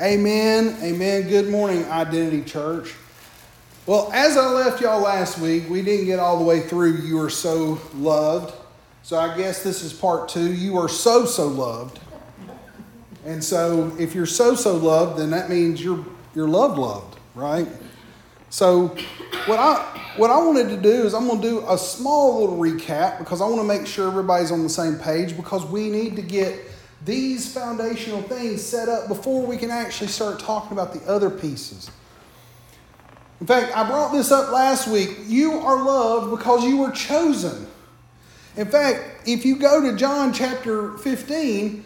Amen. Amen. Good morning, Identity Church. Well, as I left y'all last week, we didn't get all the way through You Are So Loved. So I guess this is part two. You are so, so loved. And so if you're so, so loved, then that means you're loved, right? So what I wanted to do is I'm going to do a small little recap because I want to make sure everybody's on the same page because we need to get these foundational things set up before we can actually start talking about the other pieces. In fact, I brought this up last week. You are loved because you were chosen. In fact, if you go to John chapter 15,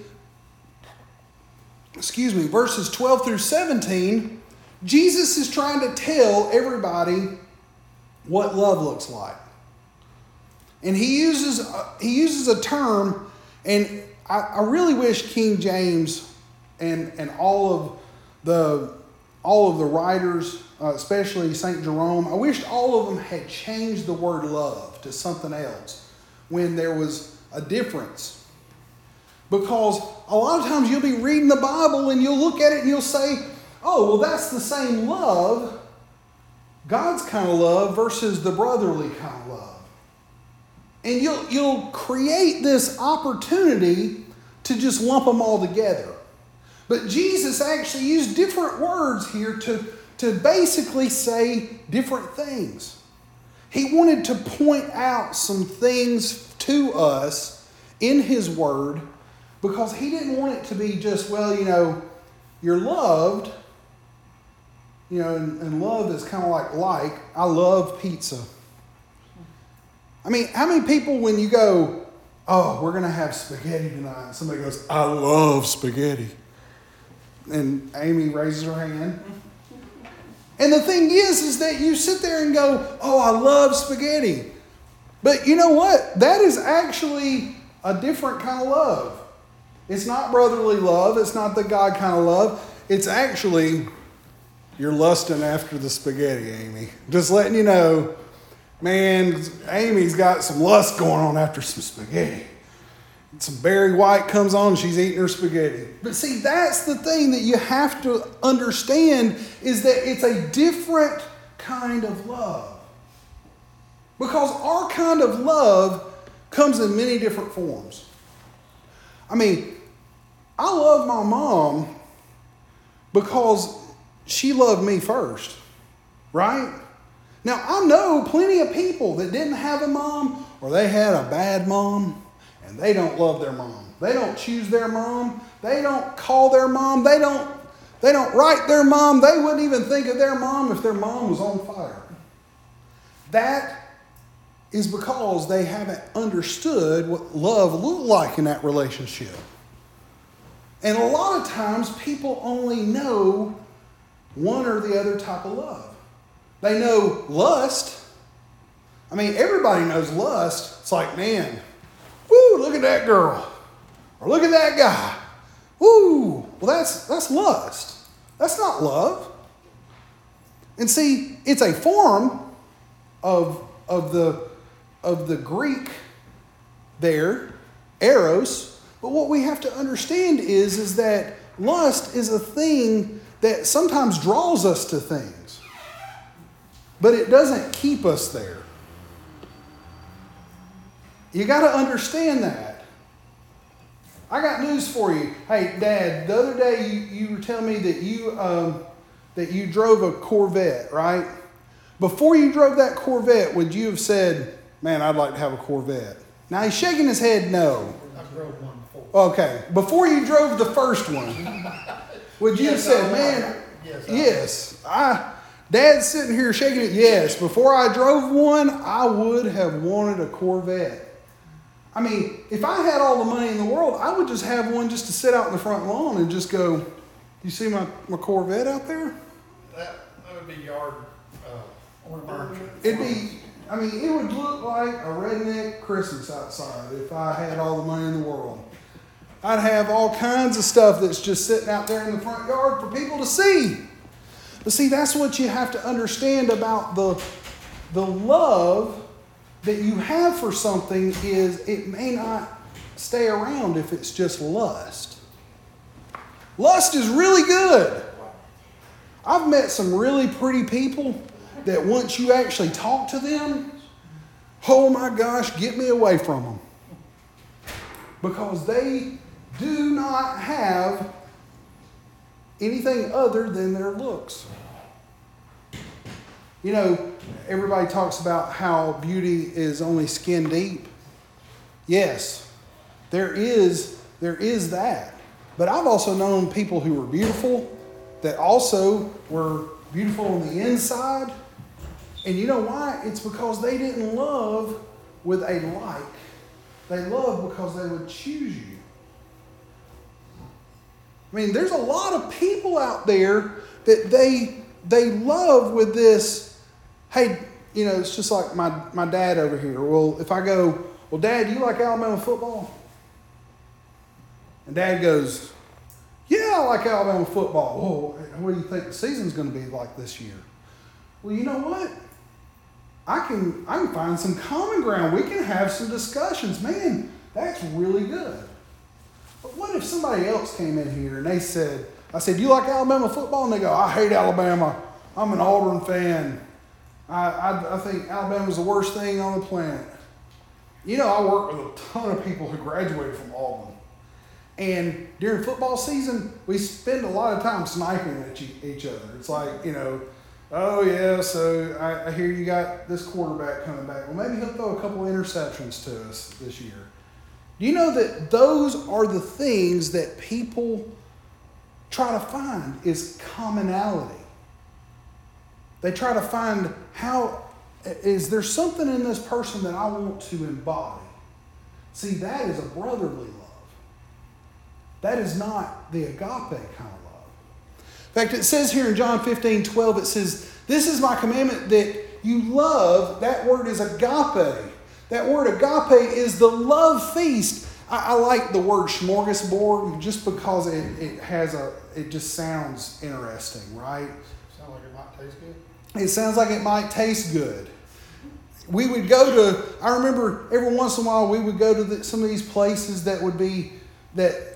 verses 12 through 17, Jesus is trying to tell everybody what love looks like. And he uses a term, and I really wish King James and all of the writers, especially St. Jerome, I wished all of them had changed the word love to something else when there was a difference. Because a lot of times you'll be reading the Bible and you'll look at it and you'll say, oh, well, that's the same love, God's kind of love versus the brotherly kind of love. And you'll create this opportunity to just lump them all together. But Jesus actually used different words here to basically say different things. He wanted to point out some things to us in his word because he didn't want it to be just, well, you know, you're loved. You know, and love is kind of like, I love pizza. I mean, how many people when you go, oh, we're going to have spaghetti tonight, and somebody goes, I love spaghetti. And Amy raises her hand. And the thing is that you sit there and go, oh, I love spaghetti. But you know what? That is actually a different kind of love. It's not brotherly love. It's not the God kind of love. It's actually... you're lusting after the spaghetti, Amy. Just letting you know, man, Amy's got some lust going on after some spaghetti. Some Barry White comes on, she's eating her spaghetti. But see, that's the thing that you have to understand is that it's a different kind of love. Because our kind of love comes in many different forms. I mean, I love my mom because... she loved me first, right? Now, I know plenty of people that didn't have a mom or they had a bad mom and they don't love their mom. They don't choose their mom. They don't call their mom. They don't write their mom. They wouldn't even think of their mom if their mom was on fire. That is because they haven't understood what love looked like in that relationship. And a lot of times people only know one or the other type of love. They know lust. I mean, everybody knows lust. It's like, man, woo, look at that girl. Or look at that guy. Woo, well, that's lust. That's not love. And see, it's a form of the Greek there, eros. But what we have to understand is that lust is a thing that sometimes draws us to things, but it doesn't keep us there. You got to understand that. I got news for you. Hey, Dad, the other day you were telling me that you drove a Corvette, right? Before you drove that Corvette, would you have said, man, I'd like to have a Corvette? Now he's shaking his head no. I drove one before. Okay, before you drove the first one. Would you have said, man, yes. Dad's sitting here shaking it. Yes, before I drove one, I would have wanted a Corvette. I mean, if I had all the money in the world, I would just have one just to sit out in the front lawn and just go, you see my Corvette out there? That would be yard furniture. It would look like a redneck Christmas outside if I had all the money in the world. I'd have all kinds of stuff that's just sitting out there in the front yard for people to see. But see, that's what you have to understand about the love that you have for something is it may not stay around if it's just lust. Lust is really good. I've met some really pretty people that once you actually talk to them, oh my gosh, get me away from them. Because they do not have anything other than their looks. You know, everybody talks about how beauty is only skin deep. Yes, there is that. But I've also known people who were beautiful that also were beautiful on the inside. And you know why? It's because they didn't love with a like. They love because they would choose you. I mean, there's a lot of people out there that they love with this, hey, you know, it's just like my dad over here. Well, if I go, well, Dad, you like Alabama football? And Dad goes, yeah, I like Alabama football. Well, what do you think the season's going to be like this year? Well, you know what? I can find some common ground. We can have some discussions. Man, that's really good. But what if somebody else came in here and they said, I said, do you like Alabama football? And they go, I hate Alabama. I'm an Auburn fan. I think Alabama's the worst thing on the planet. You know, I work with a ton of people who graduated from Auburn. And during football season, we spend a lot of time sniping at each other. It's like, you know, oh yeah, so I hear you got this quarterback coming back. Well, maybe he'll throw a couple interceptions to us this year. Do you know that those are the things that people try to find is commonality? They try to find how, is there something in this person that I want to embody? See, that is a brotherly love. That is not the agape kind of love. In fact, it says here in John 15:12, it says, this is my commandment that you love. That word is agape. That word agape is the love feast. I like the word smorgasbord just because it just sounds interesting, right? Sounds like it might taste good. It sounds like it might taste good. We would go to, I remember every once in a while we would go to some of these places that would be the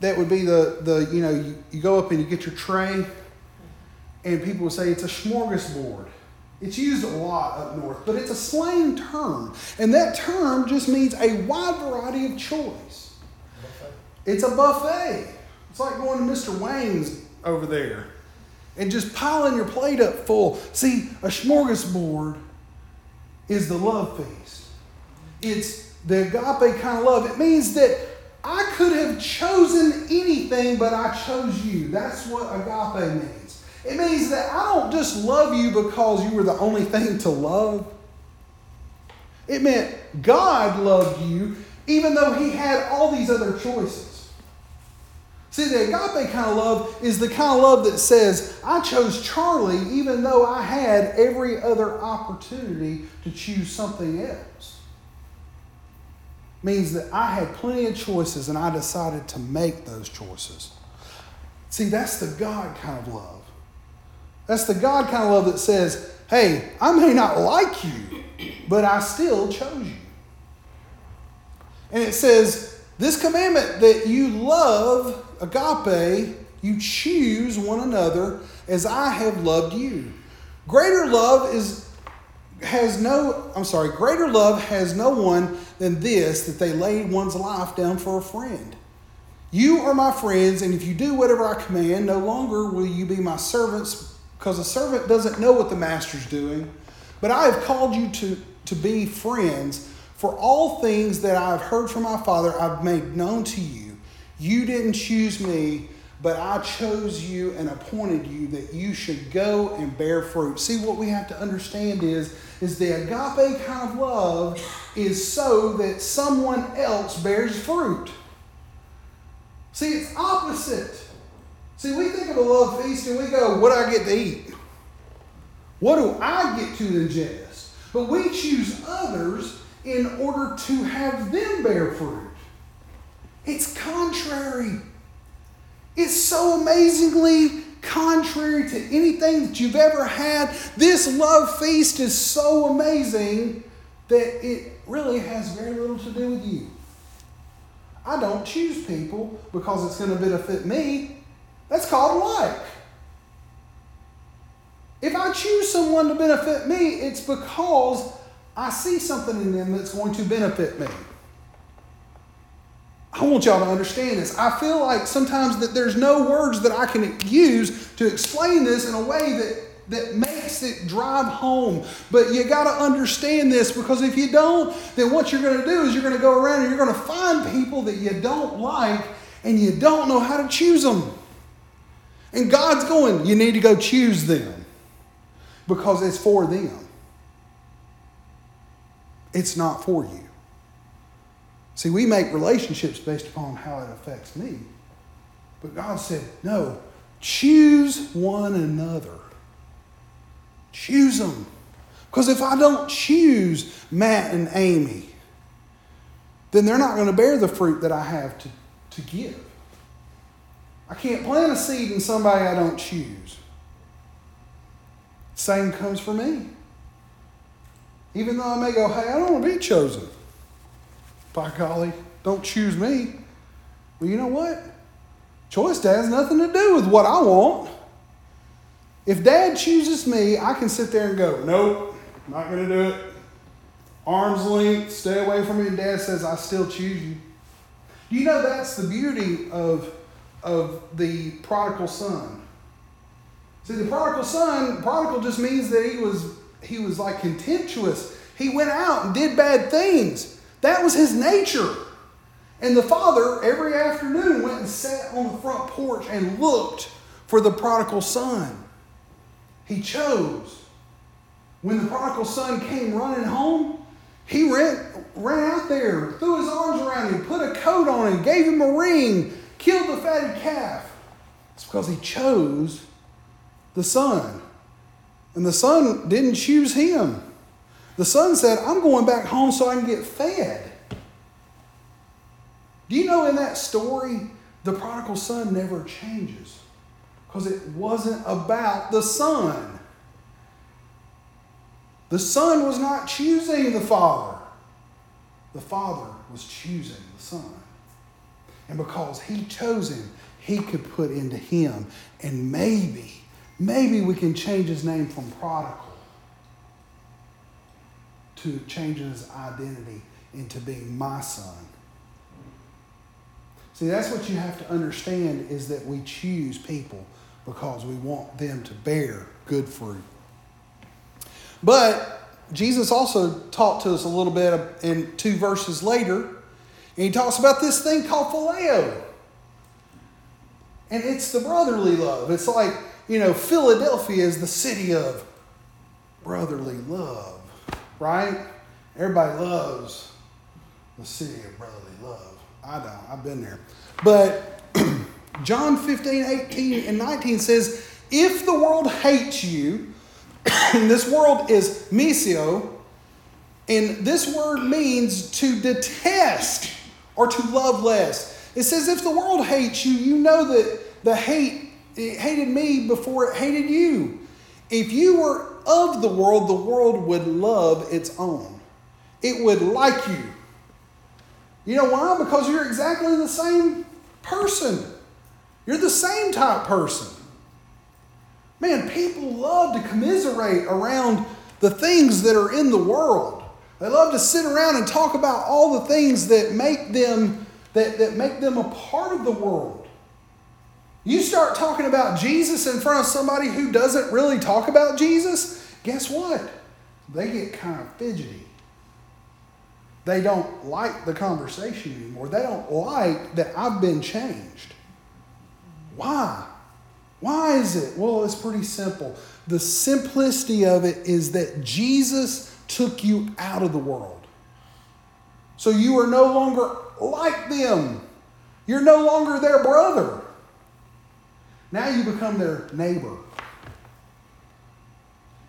you know, you go up and you get your tray, and people would say it's a smorgasbord. It's used a lot up north, but it's a slang term. And that term just means a wide variety of choice. Buffet. It's a buffet. It's like going to Mr. Wayne's over there and just piling your plate up full. See, a smorgasbord is the love feast. It's the agape kind of love. It means that I could have chosen anything, but I chose you. That's what agape means. It means that I don't just love you because you were the only thing to love. It meant God loved you, even though he had all these other choices. See, the agape kind of love is the kind of love that says, I chose Charlie even though I had every other opportunity to choose something else. Means that I had plenty of choices and I decided to make those choices. See, that's the God kind of love. That's the God kind of love that says, hey, I may not like you, but I still chose you. And it says, this commandment that you love, agape, you choose one another as I have loved you. Greater love has no one than this, that they lay one's life down for a friend. You are my friends, and if you do whatever I command, no longer will you be my servants, because a servant doesn't know what the master's doing. But I have called you to be friends, for all things that I have heard from my Father I've made known to you. You didn't choose me, but I chose you and appointed you that you should go and bear fruit. See, what we have to understand is the agape kind of love is so that someone else bears fruit. See, it's opposite. See, we think of a love feast and we go, what do I get to eat? What do I get to ingest? But we choose others in order to have them bear fruit. It's contrary. It's so amazingly contrary to anything that you've ever had. This love feast is so amazing that it really has very little to do with you. I don't choose people because it's going to benefit me. That's called like. If I choose someone to benefit me, it's because I see something in them that's going to benefit me. I want y'all to understand this. I feel like sometimes that there's no words that I can use to explain this in a way that makes it drive home. But you got to understand this, because if you don't, then what you're going to do is you're going to go around and you're going to find people that you don't like and you don't know how to choose them. And God's going, you need to go choose them because it's for them. It's not for you. See, we make relationships based upon how it affects me. But God said, no, choose one another. Choose them. Because if I don't choose Matt and Amy, then they're not going to bear the fruit that I have to give. I can't plant a seed in somebody I don't choose. Same comes for me. Even though I may go, hey, I don't want to be chosen. By golly, don't choose me. Well, you know what? Choice has nothing to do with what I want. If Dad chooses me, I can sit there and go, nope, not going to do it. Arm's length, stay away from me. And Dad says, I still choose you. You know, that's the beauty of the prodigal son. See, the prodigal son, prodigal just means that he was like contemptuous. He went out and did bad things. That was his nature. And the father, every afternoon, went and sat on the front porch and looked for the prodigal son. He chose. When the prodigal son came running home, he ran out there, threw his arms around him, put a coat on him, gave him a ring, killed the fatted calf. It's because he chose the son. And the son didn't choose him. The son said, I'm going back home so I can get fed. Do you know in that story, the prodigal son never changes because it wasn't about the son. The son was not choosing the father. The father was choosing the son. And because he chose him, he could put into him. And maybe we can change his name from prodigal to change his identity into being my son. See, that's what you have to understand, is that we choose people because we want them to bear good fruit. But Jesus also talked to us a little bit in 2 verses later, and he talks about this thing called phileo. And it's the brotherly love. It's like, you know, Philadelphia is the city of brotherly love. Right? Everybody loves the city of brotherly love. I don't. I've been there. But John 15:18-19 says, if the world hates you, and this world is misio, and this word means to detest or to love less. It says, if the world hates you, you know that it hated me before it hated you. If you were of the world would love its own. It would like you. You know why? Because you're exactly the same person. You're the same type person. Man, people love to commiserate around the things that are in the world. They love to sit around and talk about all the things that make them that make them a part of the world. You start talking about Jesus in front of somebody who doesn't really talk about Jesus, guess what? They get kind of fidgety. They don't like the conversation anymore. They don't like that I've been changed. Why? Why is it? Well, it's pretty simple. The simplicity of it is that Jesus took you out of the world. So you are no longer like them. You're no longer their brother. Now you become their neighbor.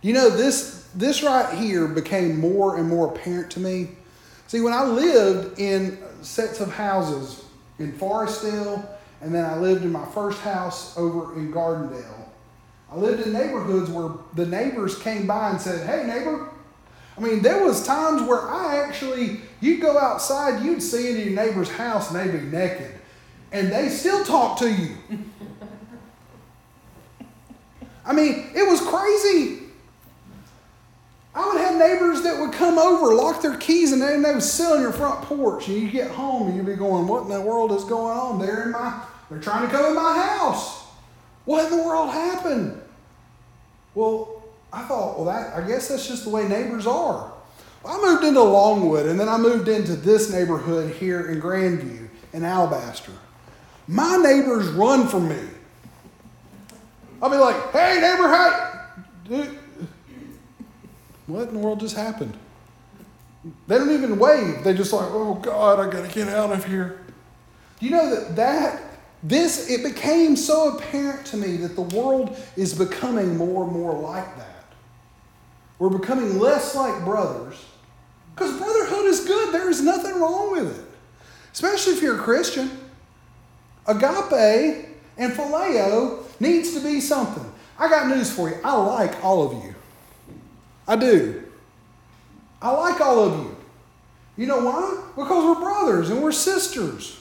You know, this right here became more and more apparent to me. See, when I lived in sets of houses in Forestdale, and then I lived in my first house over in Gardendale, I lived in neighborhoods where the neighbors came by and said, hey, neighbor. I mean, there was times where you'd go outside, you'd see into your neighbor's house, and they'd be naked. And they still talk to you. I mean, it was crazy. I would have neighbors that would come over, lock their keys, and they would sit on your front porch. And you get home, and you'd be going, what in the world is going on? They're trying to come in my house. What in the world happened? Well, I thought, I guess that's just the way neighbors are. I moved into Longwood, and then I moved into this neighborhood here in Grandview in Alabaster. My neighbors run from me. I'll be like, hey, neighbor, dude. What in the world just happened? They don't even wave. They're just like, oh, God, I got to get out of here. You know that it became so apparent to me that the world is becoming more and more like that. We're becoming less like brothers because brotherhood is good. There is nothing wrong with it, especially if you're a Christian. Agape and phileo needs to be something. I got news for you. I like all of you. I do. I like all of you. You know why? Because we're brothers and we're sisters.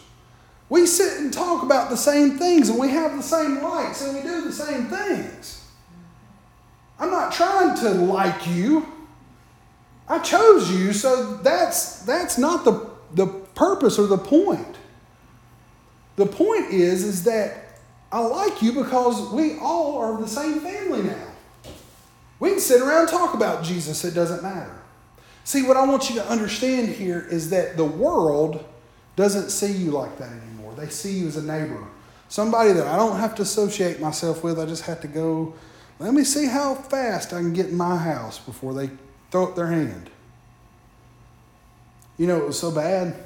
We sit and talk about the same things, and we have the same likes, and we do the same things. I'm not trying to like you. I chose you, so that's not the purpose or the point. The point is that I like you because we all are the same family now. We can sit around and talk about Jesus. It doesn't matter. See, what I want you to understand here is that the world doesn't see you like that anymore. They see you as a neighbor, somebody that I don't have to associate myself with. I just have to go, let me see how fast I can get in my house before they throw up their hand. You know, it was so bad. It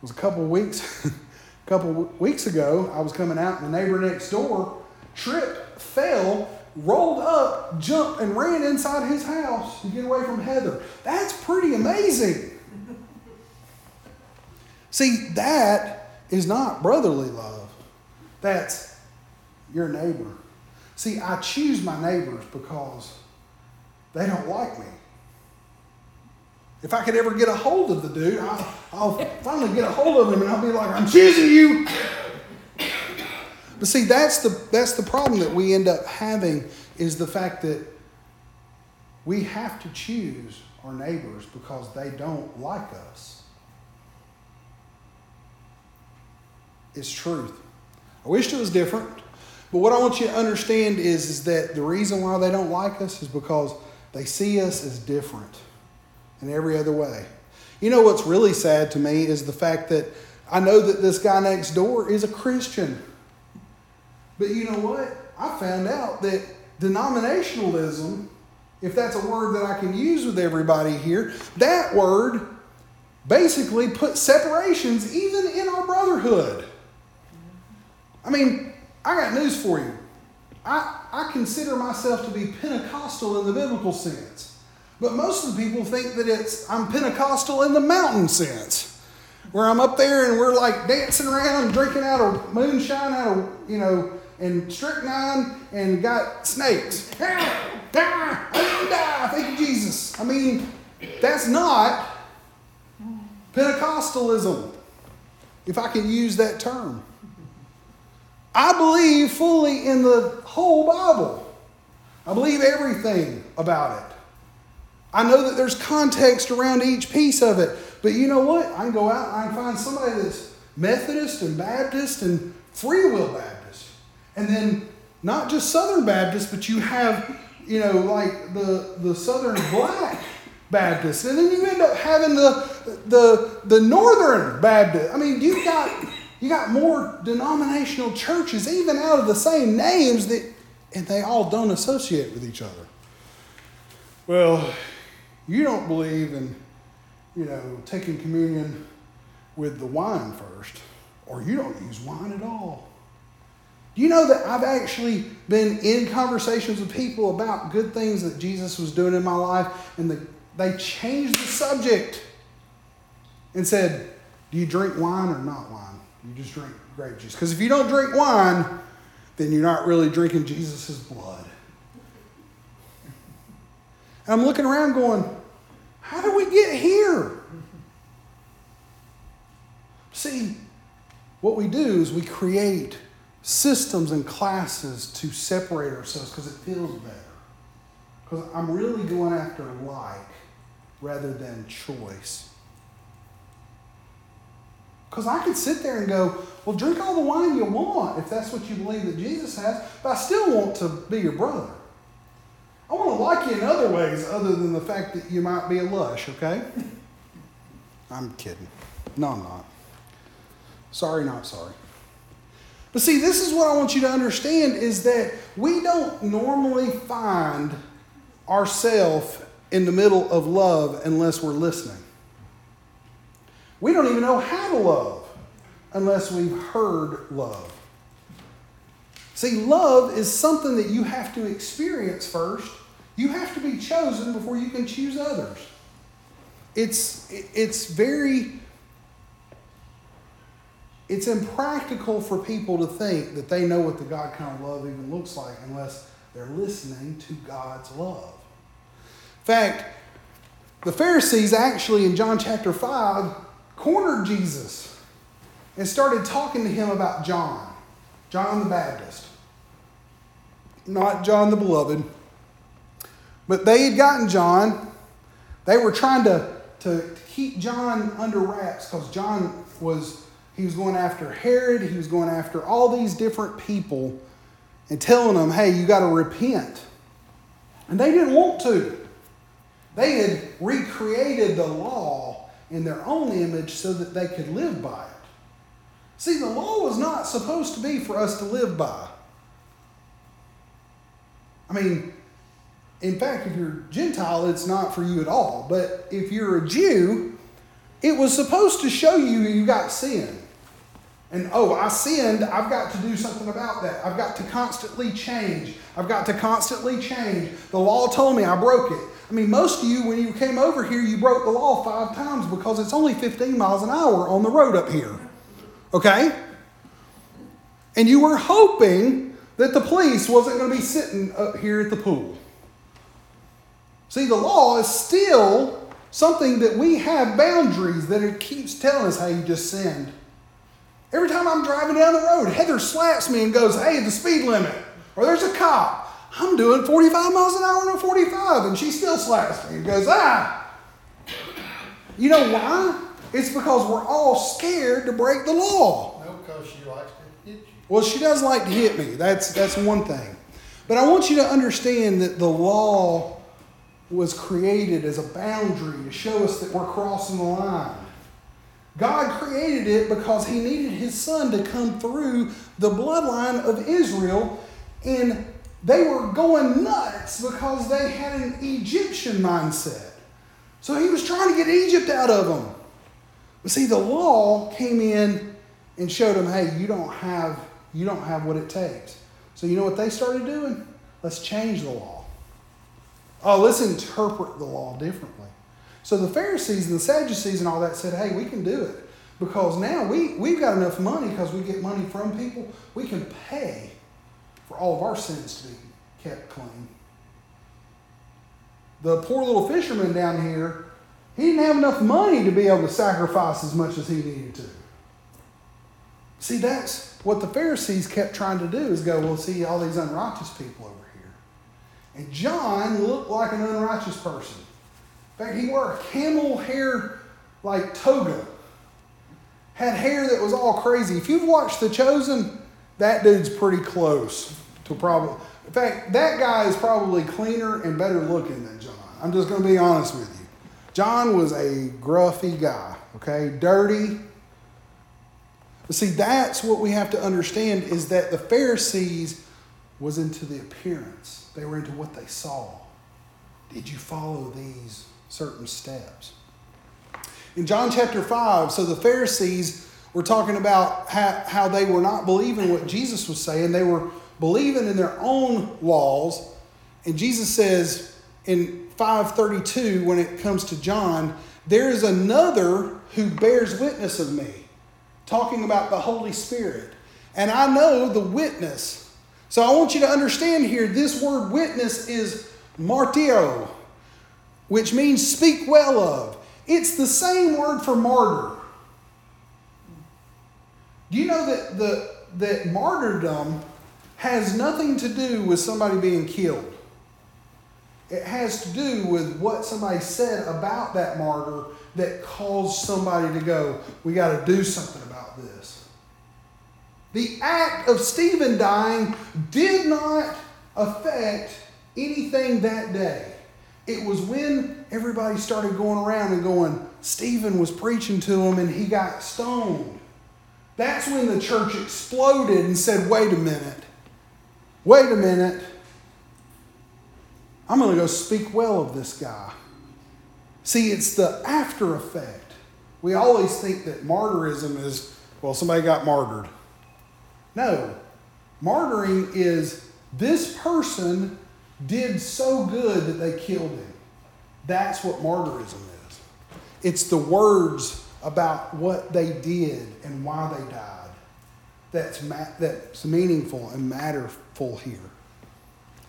was a couple weeks ago, I was coming out, and the neighbor next door tripped, fell, rolled up, jumped, and ran inside his house to get away from Heather. That's pretty amazing. See, that is not brotherly love. That's your neighbor. See, I choose my neighbors because they don't like me. If I could ever get a hold of the dude, I'll finally get a hold of him, and I'll be like, I'm choosing you. But see, that's the problem that we end up having, is the fact that we have to choose our neighbors because they don't like us. It's truth. I wish it was different. But what I want you to understand is that the reason why they don't like us is because they see us as different in every other way. You know what's really sad to me is the fact that I know that this guy next door is a Christian. But you know what? I found out that denominationalism, if that's a word that I can use with everybody here, that word basically put separations even in our brotherhood. I mean, I got news for you. I consider myself to be Pentecostal in the biblical sense. But most of the people think that I'm Pentecostal in the mountain sense, where I'm up there and we're like dancing around, drinking out of moonshine, and strychnine, and got snakes. I didn't die. Thank you, Jesus. I mean, that's not Pentecostalism, if I can use that term. I believe fully in the whole Bible. I believe everything about it. I know that there's context around each piece of it. But you know what? I can go out and I can find somebody that's Methodist and Baptist and Free Will Baptist. And then not just Southern Baptist, but you have, like the Southern Black Baptist. And then you end up having the Northern Baptist. I mean, you got more denominational churches, even out of the same names, and they all don't associate with each other. Well, you don't believe in, taking communion with the wine first, or you don't use wine at all. You know that I've actually been in conversations with people about good things that Jesus was doing in my life, and they changed the subject and said, do you drink wine or not wine? You just drink grape juice. Because if you don't drink wine, then you're not really drinking Jesus' blood. And I'm looking around going, how did we get here? See, what we do is we create systems and classes to separate ourselves because it feels better. Because I'm really going after like rather than choice. Because I could sit there and go, well, drink all the wine you want if that's what you believe that Jesus has, but I still want to be your brother. I want to like you in other ways other than the fact that you might be a lush, okay? I'm kidding. No, I'm not. Sorry, not sorry. But see, this is what I want you to understand is that we don't normally find ourselves in the middle of love unless we're listening. We don't even know how to love unless we've heard love. See, love is something that you have to experience first. You have to be chosen before you can choose others. It's impractical for people to think that they know what the God kind of love even looks like unless they're listening to God's love. In fact, the Pharisees actually in John chapter 5 cornered Jesus and started talking to him about John the Baptist. Not John the Beloved. But they had gotten John. They were trying to keep John under wraps because John was... He was going after Herod. He was going after all these different people and telling them, hey, you got to repent. And they didn't want to. They had recreated the law in their own image so that they could live by it. See, the law was not supposed to be for us to live by. I mean, in fact, if you're Gentile, it's not for you at all. But if you're a Jew, it was supposed to show you got sin. And, oh, I sinned. I've got to do something about that. I've got to constantly change. The law told me I broke it. I mean, most of you, when you came over here, you broke the law 5 times because it's only 15 miles an hour on the road up here. Okay? And you were hoping that the police wasn't going to be sitting up here at the pool. See, the law is still... something that we have boundaries that it keeps telling us, hey, you just sinned. Every time I'm driving down the road, Heather slaps me and goes, hey, the speed limit. Or there's a cop. I'm doing 45 miles an hour and 45, and she still slaps me and goes, ah. You know why? It's because we're all scared to break the law. No, because she likes to hit you. Well, she does like to hit me. That's one thing. But I want you to understand that the law was created as a boundary to show us that we're crossing the line. God created it because he needed his son to come through the bloodline of Israel, and they were going nuts because they had an Egyptian mindset. So he was trying to get Egypt out of them. But see, the law came in and showed them, hey, you don't have what it takes. So you know what they started doing? Let's change the law. Oh, let's interpret the law differently. So the Pharisees and the Sadducees and all that said, hey, we can do it. Because now we've got enough money because we get money from people. We can pay for all of our sins to be kept clean. The poor little fisherman down here, he didn't have enough money to be able to sacrifice as much as he needed to. See, that's what the Pharisees kept trying to do is go, well, see, all these unrighteous people over here. And John looked like an unrighteous person. In fact, he wore a camel hair like toga. Had hair that was all crazy. If you've watched The Chosen, that dude's pretty close to probably. In fact, that guy is probably cleaner and better looking than John. I'm just going to be honest with you. John was a gruffy guy, okay? Dirty. But see, that's what we have to understand is that the Pharisees was into the appearance. They were into what they saw. Did you follow these certain steps? In John chapter 5, so the Pharisees were talking about how they were not believing what Jesus was saying. They were believing in their own laws. And Jesus says in 5:32, when it comes to John, there is another who bears witness of me, talking about the Holy Spirit. And I know the witness. So I want you to understand here, this word witness is martio, which means speak well of. It's the same word for martyr. Do you know that the that martyrdom has nothing to do with somebody being killed. It has to do with what somebody said about that martyr that caused somebody to go, we got to do something about this. The act of Stephen dying did not affect anything that day. It was when everybody started going around and going, Stephen was preaching to him and he got stoned. That's when the church exploded and said, wait a minute. I'm going to go speak well of this guy. See, it's the after effect. We always think that martyrism is, well, somebody got martyred. No. Martyring is this person did so good that they killed him. That's what martyrism is. It's the words about what they did and why they died. That's meaningful and matterful here.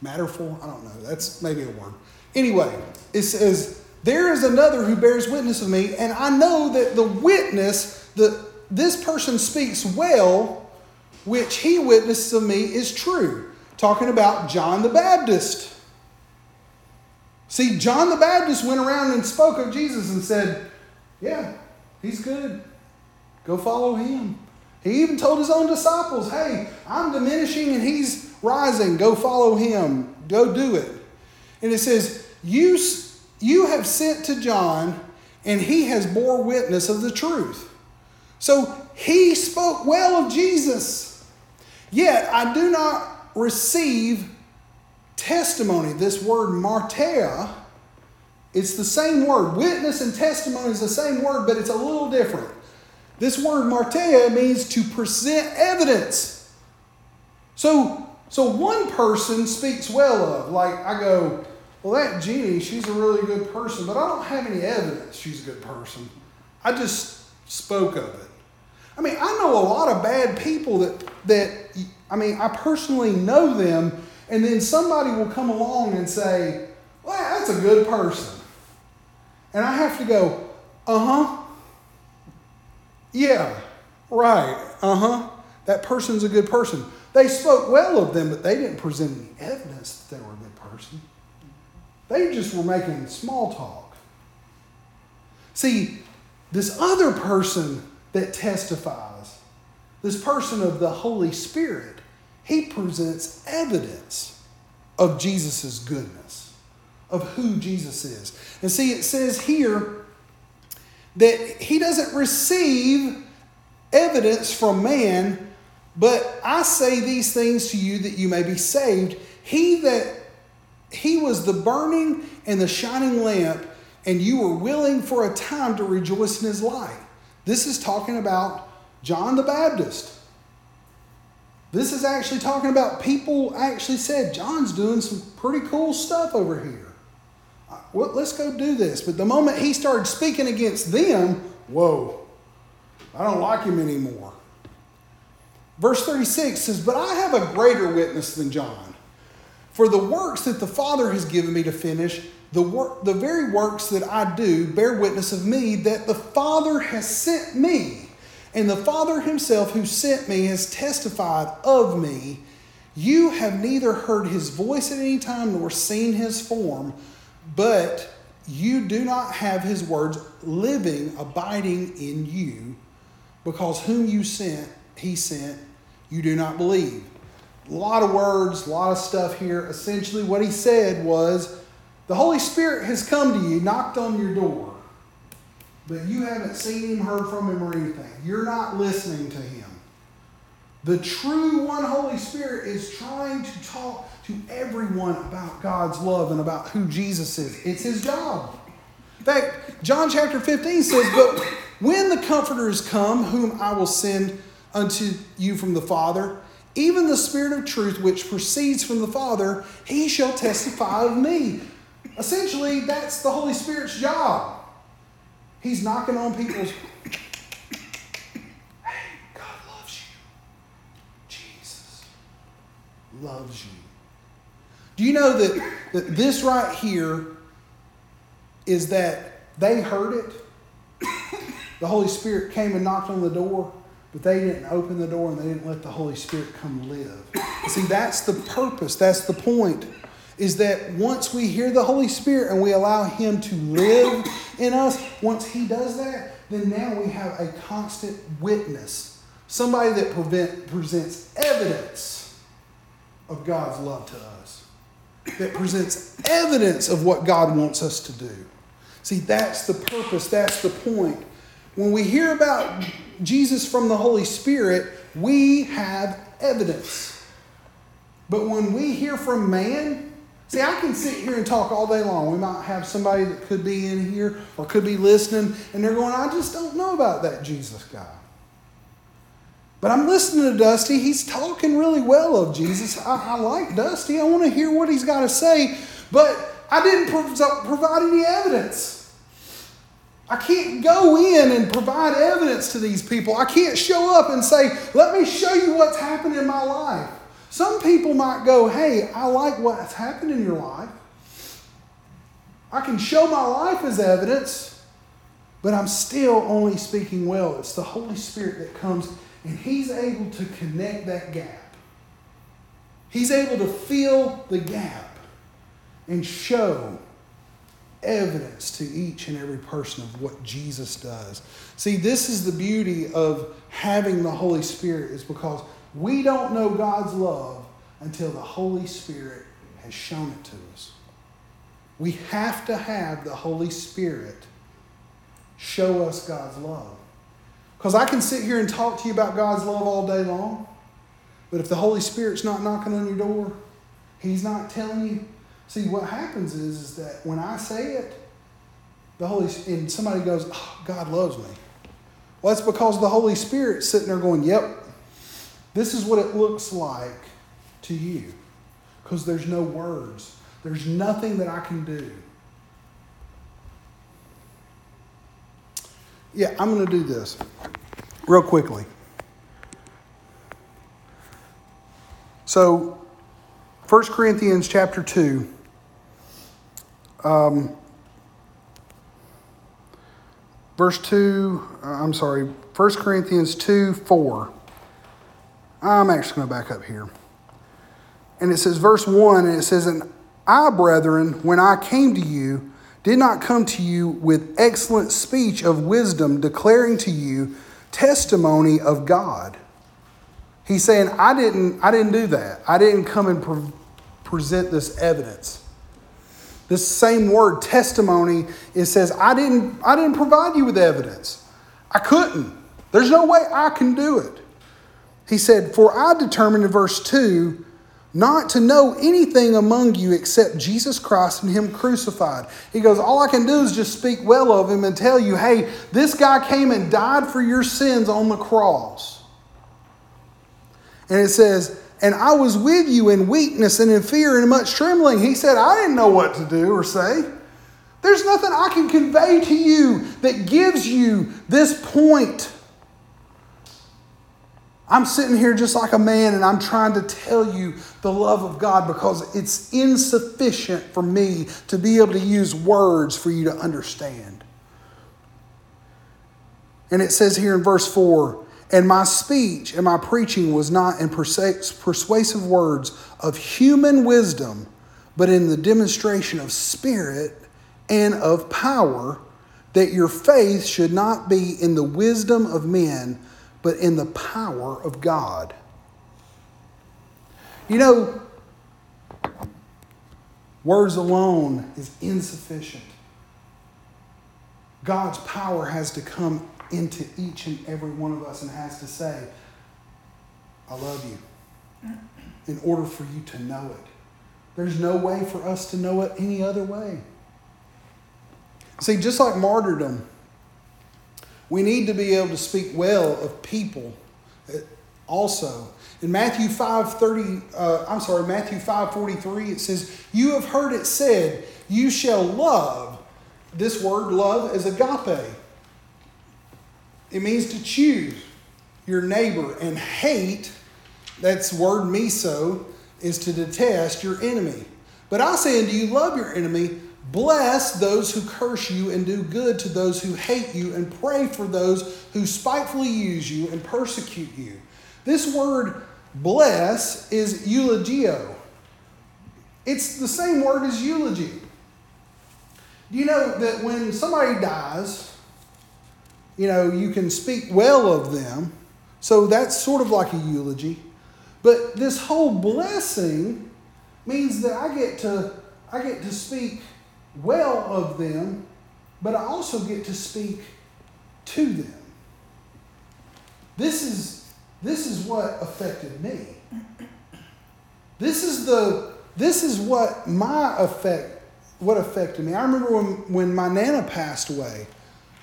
Matterful? I don't know. That's maybe a word. Anyway, it says, there is another who bears witness of me, and I know that the witness that this person speaks well, which he witnesses of me, is true. Talking about John the Baptist. See, John the Baptist went around and spoke of Jesus and said, yeah, he's good. Go follow him. He even told his own disciples, hey, I'm diminishing and he's rising. Go follow him. Go do it. And it says, you have sent to John, and he has bore witness of the truth. So he spoke well of Jesus. Yet I do not receive testimony. This word martyr, it's the same word. Witness and testimony is the same word, but it's a little different. This word martyr means to present evidence. So one person speaks well of. Like I go, well, that Jeannie, she's a really good person, but I don't have any evidence she's a good person. I just spoke of it. I mean, I know a lot of bad people that I personally know them, and then somebody will come along and say, well, that's a good person. And I have to go, uh-huh. Yeah, right, uh-huh. That person's a good person. They spoke well of them, but they didn't present any evidence that they were a good person. They just were making small talk. See, this other person that testifies, this person of the Holy Spirit, he presents evidence of Jesus' goodness, of who Jesus is. And see, it says here that he doesn't receive evidence from man, but I say these things to you that you may be saved. He was the burning and the shining lamp, and you were willing for a time to rejoice in his light. This is talking about John the Baptist. This is actually talking about people actually said, John's doing some pretty cool stuff over here. Well, let's go do this. But the moment he started speaking against them, whoa, I don't like him anymore. Verse 36 says, but I have a greater witness than John. For the works that the Father has given me to finish, the very works that I do, bear witness of me that the Father has sent me. And the Father himself who sent me has testified of me. You have neither heard his voice at any time nor seen his form, but you do not have his words living, abiding in you, because whom you sent, he sent, you do not believe. A lot of words, a lot of stuff here. Essentially what he said was, the Holy Spirit has come to you, knocked on your door, but you haven't seen him, heard from him, or anything. You're not listening to him. The true one Holy Spirit is trying to talk to everyone about God's love and about who Jesus is. It's his job. In fact, John chapter 15 says, but when the Comforter is come, whom I will send unto you from the Father, even the Spirit of truth which proceeds from the Father, he shall testify of me. Essentially, that's the Holy Spirit's job. He's knocking on people's... Hey, God loves you. Jesus loves you. Do you know that this right here is that they heard it? The Holy Spirit came and knocked on the door. But they didn't open the door and they didn't let the Holy Spirit come live. See, that's the purpose. That's the point, is that once we hear the Holy Spirit and we allow Him to live in us, once He does that, then now we have a constant witness. Somebody that presents evidence of God's love to us. That presents evidence of what God wants us to do. See, that's the purpose. That's the point. When we hear about Jesus from the Holy Spirit, we have evidence. But when we hear from man, see, I can sit here and talk all day long. We might have somebody that could be in here or could be listening, and they're going, I just don't know about that Jesus guy. But I'm listening to Dusty. He's talking really well of Jesus. I like Dusty. I want to hear what he's got to say. But I didn't provide any evidence. I can't go in and provide evidence to these people. I can't show up and say, let me show you what's happened in my life. Some people might go, hey, I like what's happened in your life. I can show my life as evidence, but I'm still only speaking well. It's the Holy Spirit that comes, and He's able to connect that gap. He's able to fill the gap and show evidence to each and every person of what Jesus does. See, this is the beauty of having the Holy Spirit, is because we don't know God's love until the Holy Spirit has shown it to us. We have to have the Holy Spirit show us God's love. Because I can sit here and talk to you about God's love all day long, but if the Holy Spirit's not knocking on your door, He's not telling you. See, what happens is that when I say it, and somebody goes, oh, God loves me. Well, that's because the Holy Spirit's sitting there going, yep, this is what it looks like to you. Because there's no words. There's nothing that I can do. Yeah, I'm going to do this real quickly. So, 1 Corinthians chapter 2. Verse 2, 1 Corinthians 2, 4. I'm actually going to back up here. And it says, verse 1, and it says, and I, brethren, when I came to you, did not come to you with excellent speech of wisdom, declaring to you testimony of God. He's saying, I didn't do that. I didn't come and present this evidence. This same word, testimony, it says, I didn't provide you with evidence. I couldn't. There's no way I can do it. He said, for I determined in verse 2 not to know anything among you except Jesus Christ and Him crucified. He goes, all I can do is just speak well of Him and tell you, hey, this guy came and died for your sins on the cross. And it says, and I was with you in weakness and in fear and much trembling. He said, I didn't know what to do or say. There's nothing I can convey to you that gives you this point. I'm sitting here just like a man, and I'm trying to tell you the love of God because it's insufficient for me to be able to use words for you to understand. And it says here in verse 4, and my speech and my preaching was not in persuasive words of human wisdom, but in the demonstration of spirit and of power, that your faith should not be in the wisdom of men, but in the power of God. You know, words alone is insufficient. God's power has to come into each and every one of us and has to say, I love you, in order for you to know it. There's no way for us to know it any other way. See, just like martyrdom, we need to be able to speak well of people also. In Matthew 5:43, it says, you have heard it said, you shall love. This word love is agape. It means to choose your neighbor, and hate, that's word miso, is to detest your enemy. But I say unto you, love your enemy, Bless those who curse you and do good to those who hate you, and pray for those who spitefully use you and persecute you. This word bless is eulogio. It's the same word as eulogy. Do you know that when somebody dies, you know, you can speak well of them. So that's sort of like a eulogy. But this whole blessing means that I get to speak well of them, but I also get to speak to them. This is what affected me. This is what affected me. I remember when my Nana passed away,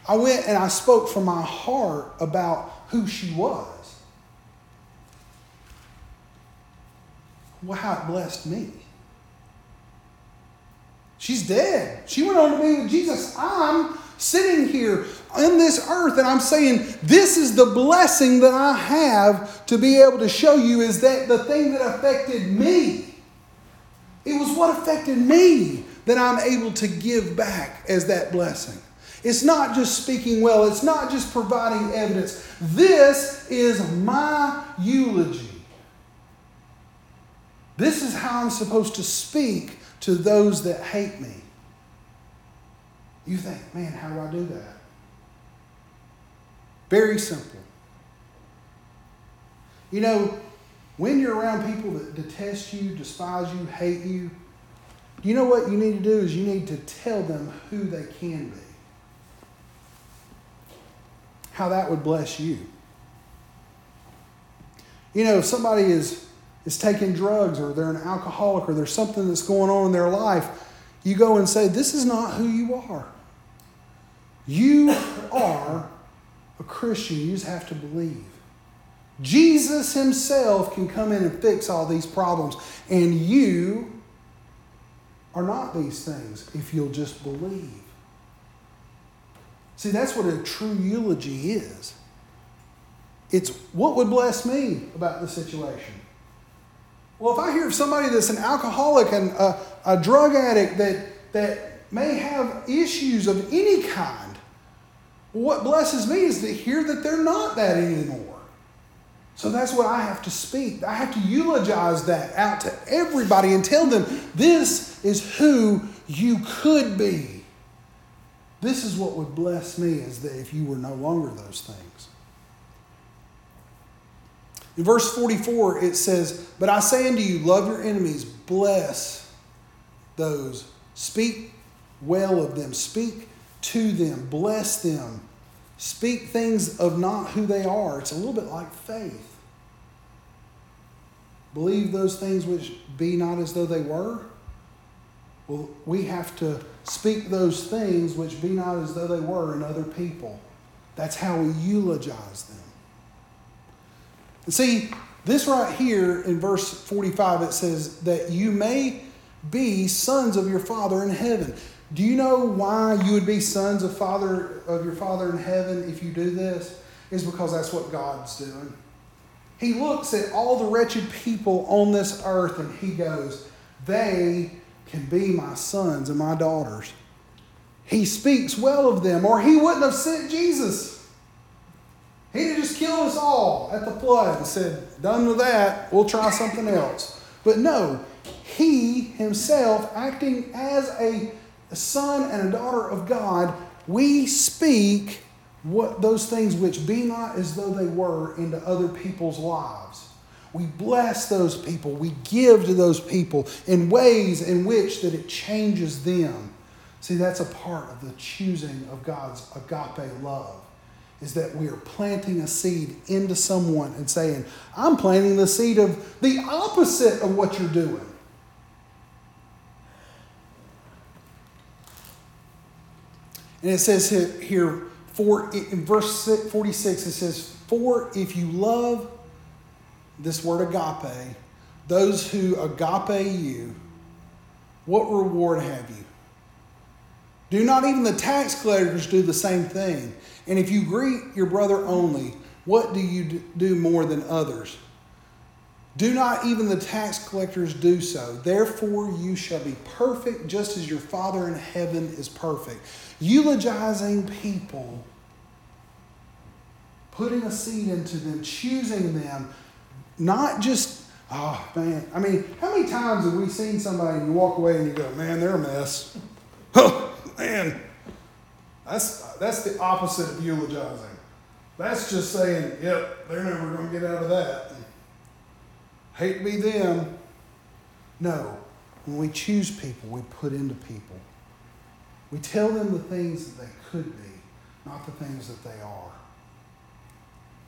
I went and I spoke from my heart about who she was. Well, how it blessed me. She's dead. She went on to be with Jesus. I'm sitting here on this earth and I'm saying, this is the blessing that I have to be able to show you, is that the thing that affected me. It was what affected me that I'm able to give back as that blessing. It's not just speaking well. It's not just providing evidence. This is my eulogy. This is how I'm supposed to speak to those that hate me. You think, man, how do I do that? Very simple. You know, when you're around people that detest you, despise you, hate you, you know what you need to do is you need to tell them who they can be. How that would bless you. You know, if somebody is taking drugs, or they're an alcoholic, or there's something that's going on in their life, you go and say, this is not who you are. You are a Christian. You just have to believe. Jesus himself can come in and fix all these problems. And you are not these things if you'll just believe. See, that's what a true eulogy is. It's what would bless me about the situation. Well, if I hear of somebody that's an alcoholic and a drug addict that may have issues of any kind, what blesses me is to hear that they're not that anymore. So that's what I have to speak. I have to eulogize that out to everybody and tell them, this is who you could be. This is what would bless me, is that if you were no longer those things. In verse 44, it says, but I say unto you, love your enemies, bless those, speak well of them, speak to them, bless them, speak things of not who they are. It's a little bit like faith. Believe those things which be not as though they were. Well, we have to speak those things which be not as though they were in other people. That's how we eulogize them. And see, this right here in verse 45, it says that you may be sons of your Father in heaven. Do you know why you would be sons of your Father in heaven if you do this? It's because that's what God's doing. He looks at all the wretched people on this earth and he goes, they can be my sons and my daughters. He speaks well of them, or he wouldn't have sent Jesus. He'd just killed us all at the flood and said, done with that, we'll try something else. But no, he himself, acting as a son and a daughter of God, we speak what those things which be not as though they were into other people's lives. We bless those people. We give to those people in ways in which that it changes them. See, that's a part of the choosing of God's agape love, is that we are planting a seed into someone and saying, I'm planting the seed of the opposite of what you're doing. And it says here, in verse 46, it says, for if you love, this word agape, those who agape you, what reward have you? Do not even the tax collectors do the same thing? And if you greet your brother only, what do you do more than others? Do not even the tax collectors do so. Therefore, you shall be perfect just as your Father in heaven is perfect. Eulogizing people, putting a seed into them, choosing them, not just, oh, man. I mean, how many times have we seen somebody and you walk away and you go, man, they're a mess. Oh, man. That's the opposite of eulogizing. That's just saying, yep, they're never going to get out of that. Hate to be them. No. When we choose people, we put into people. We tell them the things that they could be, not the things that they are.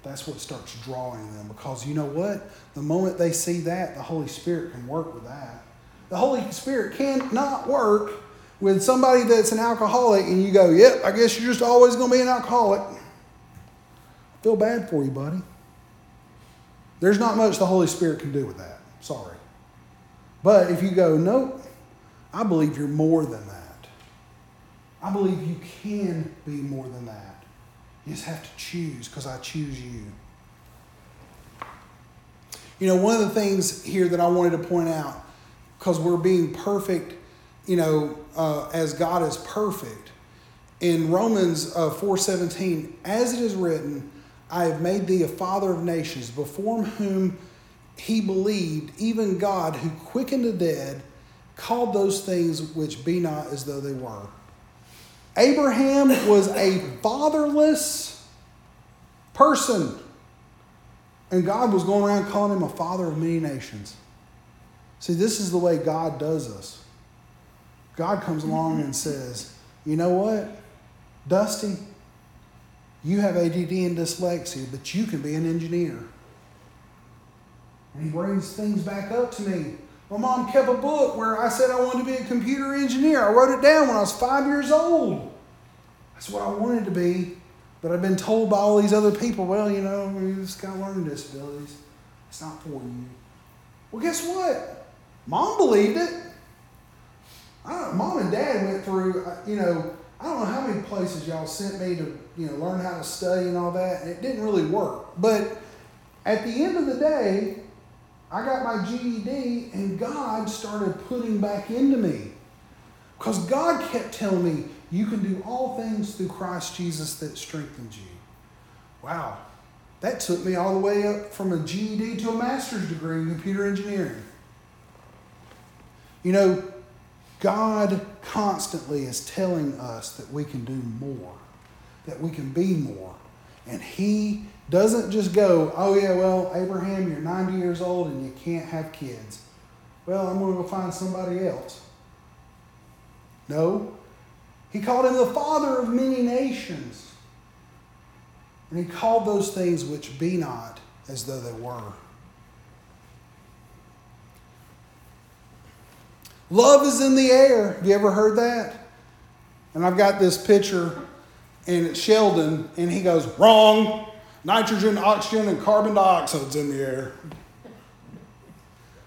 That's what starts drawing them, because you know what? The moment they see that, the Holy Spirit can work with that. The Holy Spirit cannot work with somebody that's an alcoholic and you go, yep, I guess you're just always going to be an alcoholic. I feel bad for you, buddy. There's not much the Holy Spirit can do with that. Sorry. But if you go, nope, I believe you're more than that. I believe you can be more than that. You just have to choose, because I choose you. You know, one of the things here that I wanted to point out, because we're being perfect, you know, as God is perfect. In Romans 4:17, as it is written, I have made thee a father of nations, before whom he believed, even God who quickened the dead, called those things which be not as though they were. Abraham was a fatherless person, and God was going around calling him a father of many nations. See, this is the way God does us. God comes along and says, you know what, Dusty? You have ADD and dyslexia, but you can be an engineer. And he brings things back up to me. My mom kept a book where I said I wanted to be a computer engineer. I wrote it down when I was 5 years old. That's what I wanted to be, but I've been told by all these other people, well, you know, you just got learning disabilities. It's not for you. Well, guess what? Mom believed it. Mom and Dad went through, you know, I don't know how many places y'all sent me to, you know, learn how to study and all that, and it didn't really work. But at the end of the day, I got my GED, and God started putting back into me, because God kept telling me, you can do all things through Christ Jesus that strengthens you. Wow. That took me all the way up from a GED to a master's degree in computer engineering. You know, God constantly is telling us that we can do more, that we can be more. And he doesn't just go, oh yeah, well, Abraham, you're 90 years old and you can't have kids. Well, I'm going to go find somebody else. No. He called him the father of many nations. And he called those things which be not as though they were. Love is in the air. Have you ever heard that? And I've got this picture, and it's Sheldon, and he goes, wrong. Nitrogen, oxygen, and carbon dioxide's in the air.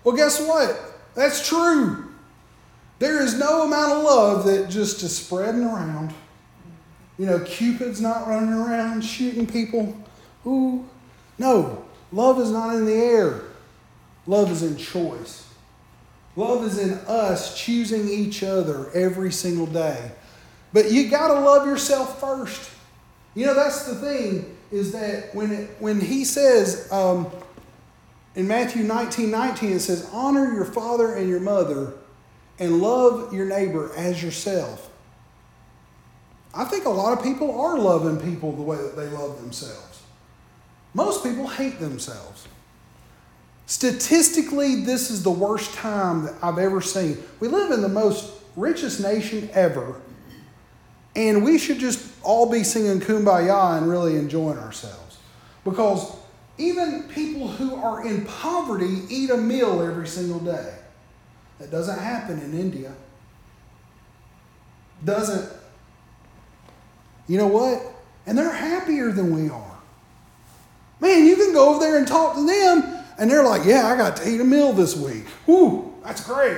Well, guess what? That's true. There is no amount of love that just is spreading around. You know, Cupid's not running around shooting people. Ooh. No, love is not in the air. Love is in choice. Love is in us choosing each other every single day. But you got to love yourself first. You know, that's the thing, is that when he says in Matthew 19:19, it says, honor your father and your mother and love your neighbor as yourself. I think a lot of people are loving people the way that they love themselves. Most people hate themselves. Statistically, this is the worst time that I've ever seen. We live in the most richest nation ever, and we should just all be singing Kumbaya and really enjoying ourselves, because even people who are in poverty eat a meal every single day. That doesn't happen in India. Doesn't. You know what? And they're happier than we are. Man, you can go over there and talk to them, and they're like, yeah, I got to eat a meal this week. Woo, that's great.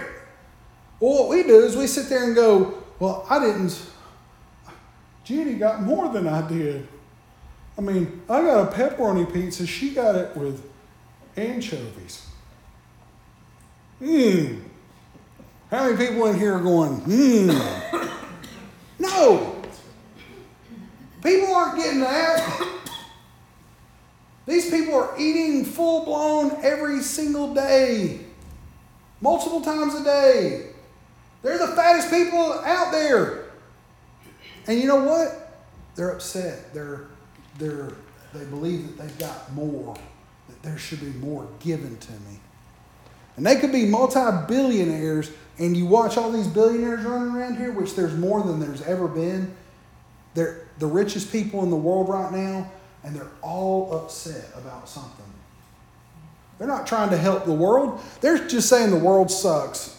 Well, what we do is we sit there and go, well, I didn't. Judy got more than I did. I mean, I got a pepperoni pizza. She got it with anchovies. How many people in here are going, No. People aren't getting that. These people are eating full-blown every single day, multiple times a day. They're the fattest people out there. And you know what? They're upset. They believe that they've got more, that there should be more given to me. And they could be multi-billionaires, and you watch all these billionaires running around here, which there's more than there's ever been. They're the richest people in the world right now, and they're all upset about something. They're not trying to help the world. They're just saying the world sucks.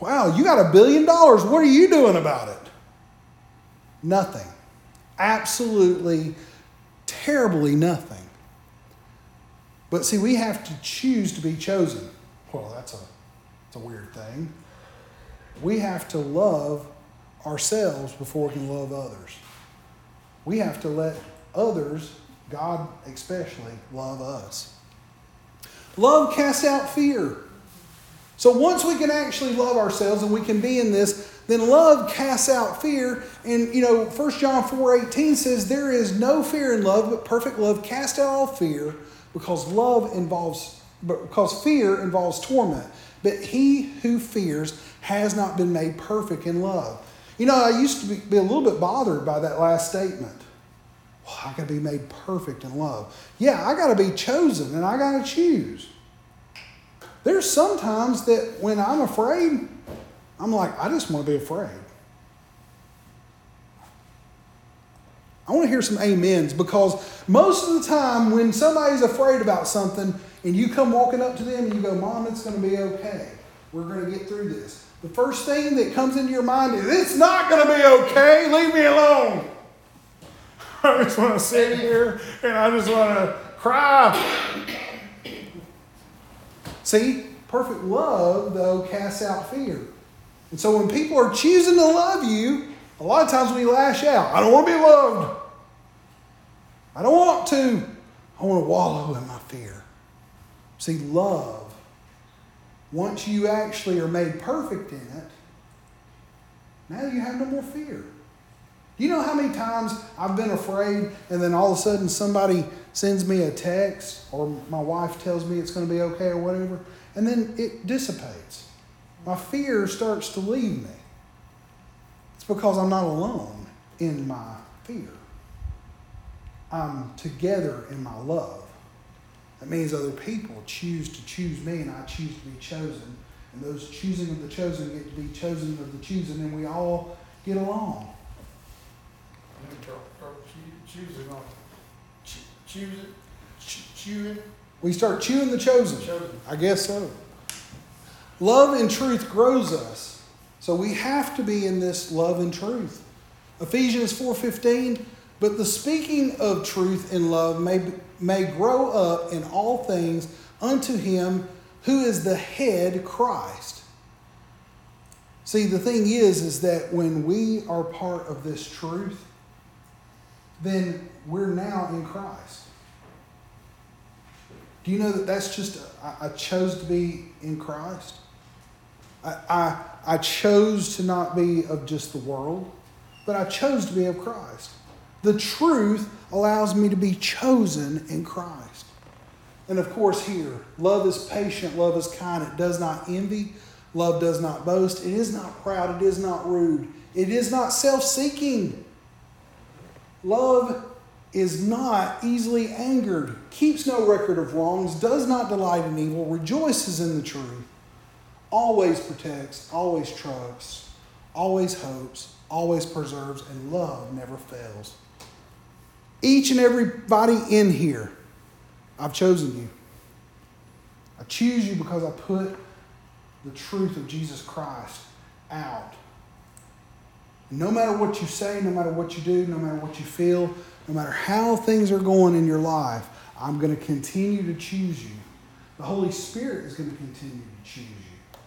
Wow, you got $1 billion. What are you doing about it? Nothing. Absolutely, terribly nothing. But see, we have to choose to be chosen. Well, that's a weird thing. We have to love ourselves before we can love others. We have to let others, God especially, love us. Love casts out fear. So once we can actually love ourselves and we can be in this, then love casts out fear. And, 1 John 4:18 says, there is no fear in love, but perfect love casts out all fear, because fear involves torment. But he who fears has not been made perfect in love. I used to be a little bit bothered by that last statement. Well, I got to be made perfect in love. Yeah, I got to be chosen and I got to choose. There's sometimes that when I'm afraid, I'm like, I just want to be afraid. I want to hear some amens, because most of the time when somebody's afraid about something and you come walking up to them and you go, Mom, it's going to be okay. We're going to get through this. The first thing that comes into your mind is, it's not going to be okay. Leave me alone. I just want to sit here and I just want to cry. See, perfect love, though, casts out fear. And so when people are choosing to love you, a lot of times we lash out. I don't want to be loved. I don't want to. I want to wallow in my fear. See, love, once you actually are made perfect in it, now you have no more fear. You know how many times I've been afraid and then all of a sudden somebody sends me a text or my wife tells me it's going to be okay or whatever, and then it dissipates. My fear starts to leave me. It's because I'm not alone in my fear. I'm together in my love. That means other people choose me and I choose to be chosen. And those choosing of the chosen get to be chosen of the chosen, and we all get along. We start chewing the chosen. I guess so. Love and truth grows us. So we have to be in this love and truth. Ephesians 4:15, but the speaking of truth in love may grow up in all things unto him who is the head, Christ. See, the thing is that when we are part of this truth, then we're now in Christ. Do you know that that's just, I chose to be in Christ? I chose to not be of just the world, but I chose to be of Christ. The truth allows me to be chosen in Christ. And of course here, love is patient, love is kind, it does not envy, love does not boast, it is not proud, it is not rude, it is not self-seeking. Love is not easily angered, keeps no record of wrongs, does not delight in evil, rejoices in the truth, always protects, always trusts, always hopes, always preserves, and love never fails. Each and everybody in here, I've chosen you. I choose you because I put the truth of Jesus Christ out. No matter what you say, no matter what you do, no matter what you feel, no matter how things are going in your life, I'm going to continue to choose you. The Holy Spirit is going to continue to choose you.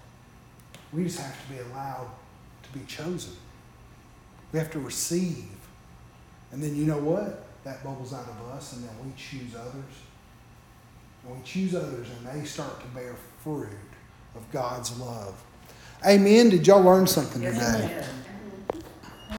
We just have to be allowed to be chosen. We have to receive. And then you know what? That bubbles out of us, and then we choose others. And we choose others, and they start to bear fruit of God's love. Amen. Did y'all learn something today?